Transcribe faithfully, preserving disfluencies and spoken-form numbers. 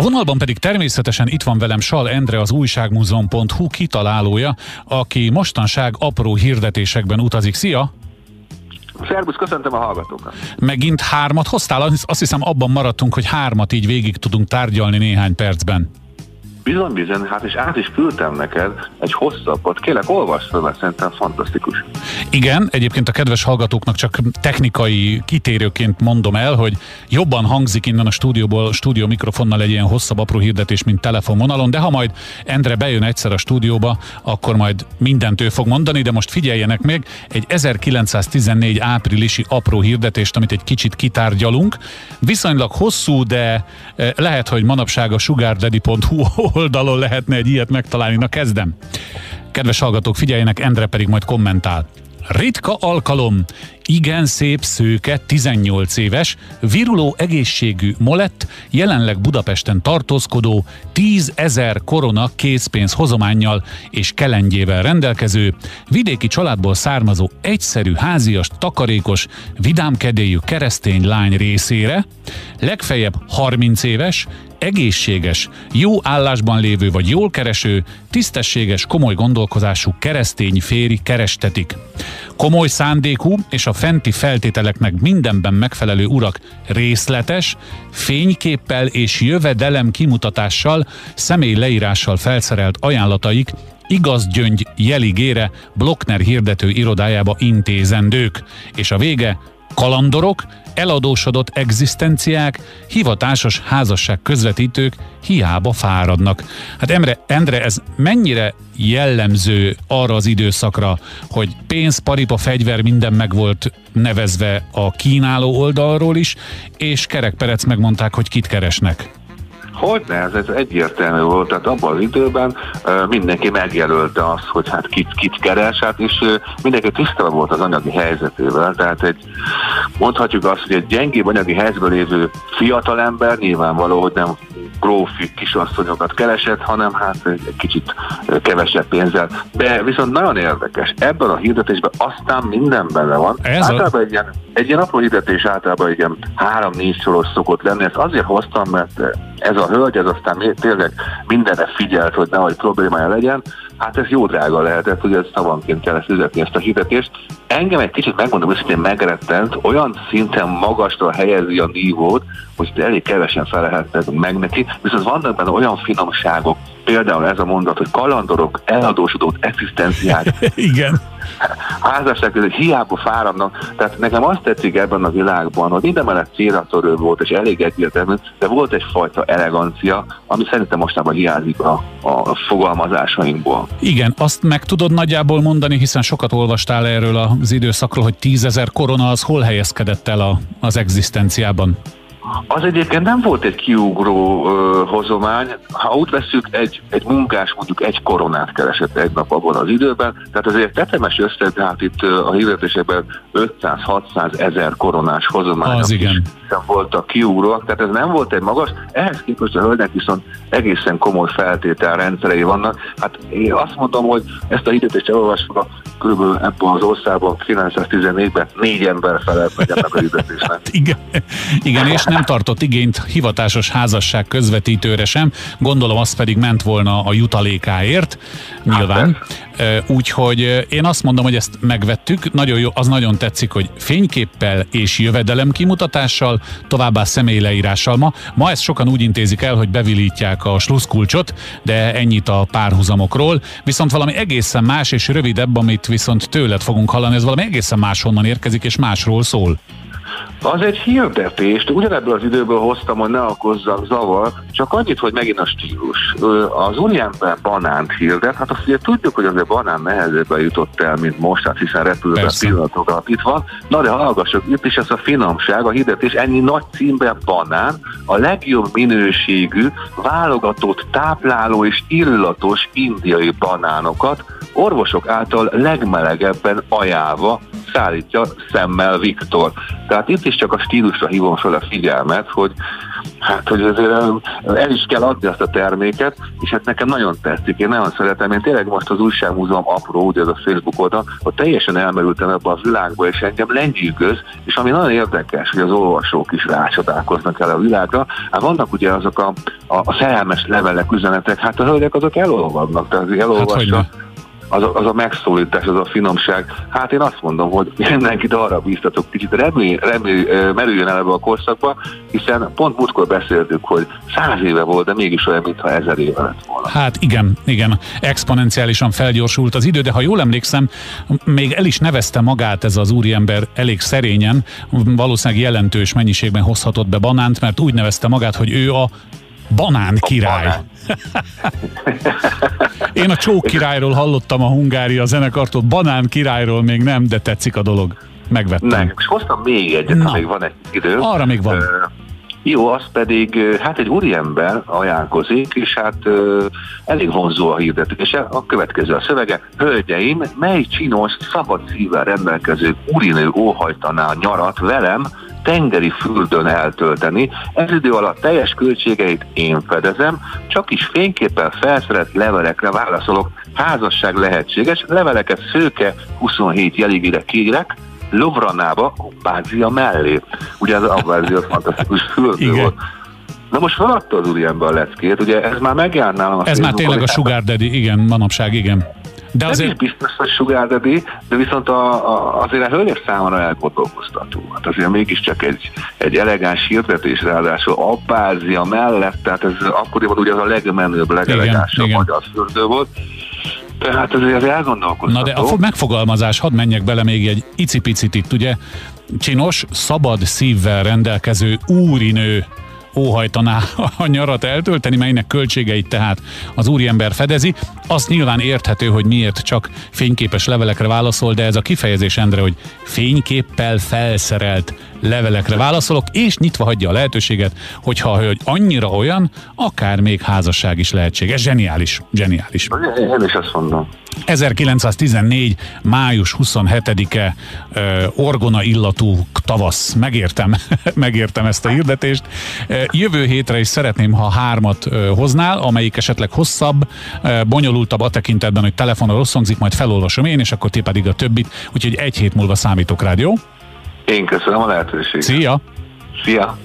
A vonalban pedig természetesen itt van velem Sal Endre, az újságmúzeum pont hu kitalálója, aki mostanság apró hirdetésekben utazik. Szia! Szervusz, köszöntöm a hallgatókat! Megint hármat hoztál? Azt hiszem, abban maradtunk, hogy hármat így végig tudunk tárgyalni néhány percben. Bizony, bizony, hát és át is küldtem neked egy hosszabbat. Kérlek, olvasd fel, mert szerintem fantasztikus. Igen, egyébként a kedves hallgatóknak csak technikai kitérőként mondom el, hogy jobban hangzik innen a stúdióból, stúdió mikrofonnal egy ilyen hosszabb apró hirdetés, mint telefonvonalon, de ha majd Endre bejön egyszer a stúdióba, akkor majd mindent ő fog mondani, de most figyeljenek még egy ezerkilencszáztizennégy áprilisi apró hirdetést, amit egy kicsit kitárgyalunk. Viszonylag hosszú, de lehet, hogy manapság a sugárdedi pont hu oldalon lehetne egy ilyet megtalálni. Na, kezdem. Kedves hallgatók, figyeljenek, Endre pedig majd kommentál. Ritka alkalom. Igen szép szőke, tizennyolc éves, viruló egészségű molett, jelenleg Budapesten tartózkodó, tízezer korona készpénz hozománnyal és kelengyével rendelkező, vidéki családból származó egyszerű házias, takarékos, vidámkedélyű keresztény lány részére, legfeljebb harminc éves, egészséges, jó állásban lévő vagy jól kereső, tisztességes, komoly gondolkozású keresztény férj kerestetik. Komoly szándékú és a fenti feltételeknek mindenben megfelelő urak részletes, fényképpel és jövedelem kimutatással, személy leírással felszerelt ajánlataik igaz gyöngy jeligére Blokner hirdető irodájába intézendők. És a vége: kalandorok, eladósodott egzisztenciák, hivatásos házasság közvetítők hiába fáradnak. Hát Endre, Endre, ez mennyire jellemző arra az időszakra, hogy pénz, paripa, fegyver, minden meg volt nevezve a kínáló oldalról is, és kerekperec megmondták, hogy kit keresnek? Hogyne, ez, ez egyértelmű volt, tehát abban az időben uh, mindenki megjelölte azt, hogy hát kit, kit keres, hát és uh, mindenki tisztában volt az anyagi helyzetével, tehát egy, mondhatjuk azt, hogy egy gyengébb anyagi helyzetben lévő fiatalember nyilvánvaló, hogy nem grófi kisasszonyokat keresett, hanem hát egy kicsit kevesebb pénzzel. De viszont nagyon érdekes, ebben a hirdetésben aztán minden benne van. Ez általában a... egy, ilyen, egy ilyen apró hirdetés általában igen, három-négy soros szokott lenni. Ezt azért hoztam, mert ez a hölgy, ez aztán tényleg mindenre figyelt, hogy nehogy problémája legyen. Hát ez jó drága lehetett, ugye szavanként kell fizetni ezt a hirdetést. Engem egy kicsit, megmondom őszintén, megrettent, olyan szinten magasra helyezi a nívót, hogy elég kevesen fel lehetett meg neki, viszont vannak benne olyan finomságok, például ez a mondat, hogy kalandorok, eladósodott egzisztenciák. Igen. Házasság között hiába fáradnak. Tehát nekem azt tetszik ebben a világban, hogy mindemellett célra törő volt, és elég egyértelmű, de volt egyfajta elegancia, ami szerintem mostanában hiányzik a, a fogalmazásainkból. Igen, azt meg tudod nagyjából mondani, hiszen sokat olvastál erről az időszakról, hogy tízezer korona az hol helyezkedett el a, az egzisztenciában? Az egyébként nem volt egy kiugró ö, hozomány, ha úgy veszük, egy, egy munkás mondjuk egy koronát keresett egy nap abban az időben, tehát azért tetemes összeg, hát itt a hirdetésekben ötszáz-hatszáz ezer koronás hozományok is voltak kiugróak, tehát ez nem volt egy magas, ehhez képest a hölgynek viszont egészen komoly feltételrendszerei vannak. Hát én azt mondom, hogy ezt a hirdetést elolvasva körülbelül ebben az országban kilencszáztizennégyben négy ember felelt meg ennek a hirdetésnek. Igen, igen, és nem tartott igényt hivatásos házasság közvetítőre sem, gondolom az pedig ment volna a jutalékáért, nyilván. Úgyhogy én azt mondom, hogy ezt megvettük, nagyon jó, az nagyon tetszik, hogy fényképpel és jövedelem kimutatással, továbbá személyleírással. Ma, ma ezt sokan úgy intézik el, hogy bevilítják a sluszkulcsot, de ennyit a párhuzamokról, viszont valami egészen más és rövidebb, amit viszont tőled fogunk hallani, ez valami egészen máshonnan érkezik és másról szól. Az egy hirdetést, ugyanebből az időből hoztam, hogy ne okozzak zavar, csak annyit, hogy megint a stílus. Az Uniánben banánt hirdet, hát azt ugye tudjuk, hogy azért banán nehezebben jutott el, mint most, hát hiszen repülőben pillanatok alatt itt van. Na de hallgassuk, itt is ez a finomság, a hirdetés, ennyi nagy címben banán, a legjobb minőségű, válogatott, tápláló és illatos indiai banánokat orvosok által legmelegebben ajánlva szállítja Szemmel Viktor. Tehát itt is csak a stílusra hívom fel a figyelmet, hogy hát hogy azért el is kell adni azt a terméket, és hát nekem nagyon tetszik, én nagyon szeretem, én tényleg most az újságmúzeum apró, ugye az a Facebook oldal, hogy teljesen elmerültem ebbe a világba, és engem lenyűgöz, és ami nagyon érdekes, hogy az olvasók is rácsodálkoznak el a világra, hát vannak ugye azok a, a, a szerelmes levelek, üzenetek, hát a hölgyek azok elolvadnak, tehát elolvassa. Hát, Az a, az a megszólítás, az a finomság. Hát én azt mondom, hogy mindenkit arra bíztatok, kicsit remély, remély, merüljön el ebbe a korszakba, hiszen pont múltkor beszéltük, hogy száz éve volt, de mégis olyan, mintha ezer éve lett volna. Hát igen, igen, exponenciálisan felgyorsult az idő, de ha jól emlékszem, még el is nevezte magát ez az úriember elég szerényen, valószínűleg jelentős mennyiségben hozhatott be banánt, mert úgy nevezte magát, hogy ő a Banán király. A banán. Én a csók királyról hallottam a Hungária zenekartól, banán királyról még nem, de tetszik a dolog. Megvettem. Nem, és hoztam még egyet, na, ha még van egy idő. Arra még van. Uh, jó, az pedig, hát egy úriember ajánlkozik, és hát uh, elég vonzó a hirdetése. A következő a szövege. Hölgyeim, mely csinos, szabad szívvel rendelkező úrinő óhajtaná a nyarat velem, tengeri fürdőn eltölteni, ez idő alatt teljes költségeit én fedezem, csak is fényképpen felszerelt levelekre válaszolok, házasság lehetséges, leveleket szőke huszonhét jeligére kérek, Lovranába, Abbázia mellé. Ugye az Abbázia fantasztikus fürdő volt. Na most feladta az úriember a leckét, ugye ez már megjárná. A ez már tényleg a Sugar Daddy, igen, manapság, igen. De azért... Nem is biztos, hogy Sugar Daddy, de viszont a, a, azért a hölgyek számára elgondolkoztató. Hát azért mégiscsak egy, egy elegáns hirdetés, ráadásul Abbázia mellett, tehát ez akkoriban ugye az a legmenőbb, legelegánsabb magyar fürdő volt. Tehát azért, azért elgondolkoztató. Na de a megfogalmazás, hadd menjek bele még egy icipicit itt, ugye? Csinos, szabad szívvel rendelkező úrinő óhajtaná a nyarat eltölteni, melynek költségeit tehát az úriember fedezi. Azt nyilván érthető, hogy miért csak fényképes levelekre válaszol, de ez a kifejezés, Endre, hogy fényképpel felszerelt levelekre válaszolok, és nyitva hagyja a lehetőséget, hogyha a hölgy annyira olyan, akár még házasság is lehetséges. Zseniális, zseniális. Én is azt mondom. ezerkilencszáztizennégy. május huszonhetedike orgona illatú tavasz. Megértem, megértem ezt a hirdetést. Jövő hétre is szeretném, ha hármat hoznál, amelyik esetleg hosszabb, bonyolultabb a tekintetben, hogy telefonon rosszongzik, majd felolvasom én, és akkor ti pedig a többit. Úgyhogy egy hét múlva számítok rád, jó? Én köszönöm a lehetőséget. Szia! Szia!